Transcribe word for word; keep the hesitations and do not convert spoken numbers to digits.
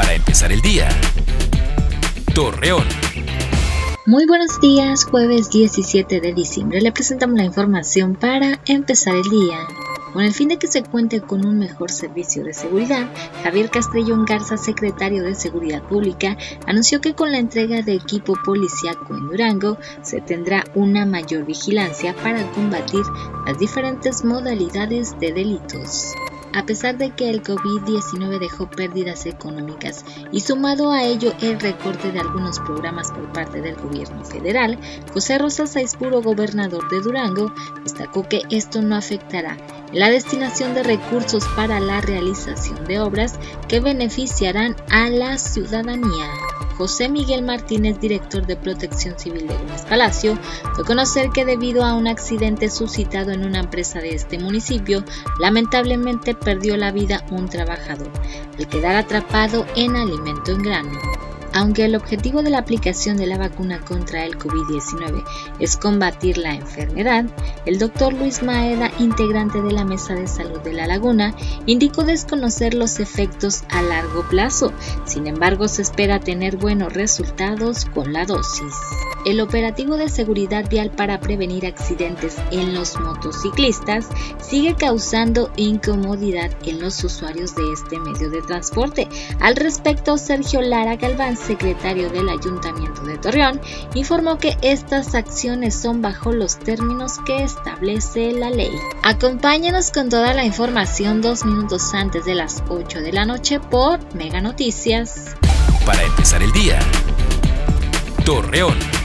para empezar el día. Torreón. Muy buenos días, jueves diecisiete de diciembre le presentamos la información para empezar el día. Con el fin de que se cuente con un mejor servicio de seguridad, Javier Castrellón Garza, secretario de Seguridad Pública, anunció que con la entrega de equipo policiaco en Durango se tendrá una mayor vigilancia para combatir las diferentes modalidades de delitos. A pesar de que el COVID diecinueve dejó pérdidas económicas y sumado a ello el recorte de algunos programas por parte del gobierno federal, José Rosas Aispuro, gobernador de Durango, destacó que esto no afectará la destinación de recursos para la realización de obras que beneficiarán a la ciudadanía. José Miguel Martínez, director de Protección Civil de Gómez Palacio, dio a conocer que debido a un accidente suscitado en una empresa de este municipio, lamentablemente perdió la vida un trabajador al quedar atrapado en alimento en grano. Aunque el objetivo de la aplicación de la vacuna contra el COVID diecinueve es combatir la enfermedad, el doctor Luis Maeda, integrante de la Mesa de Salud de la Laguna, indicó desconocer los efectos a largo plazo. Sin embargo, se espera tener buenos resultados con la dosis. El operativo de seguridad vial para prevenir accidentes en los motociclistas sigue causando incomodidad en los usuarios de este medio de transporte. Al respecto, Sergio Lara Galván, secretario del Ayuntamiento de Torreón, informó que estas acciones son bajo los términos que establece la ley. Acompáñanos con toda la información dos minutos antes de las ocho de la noche por Meganoticias. Para empezar el día, Torreón.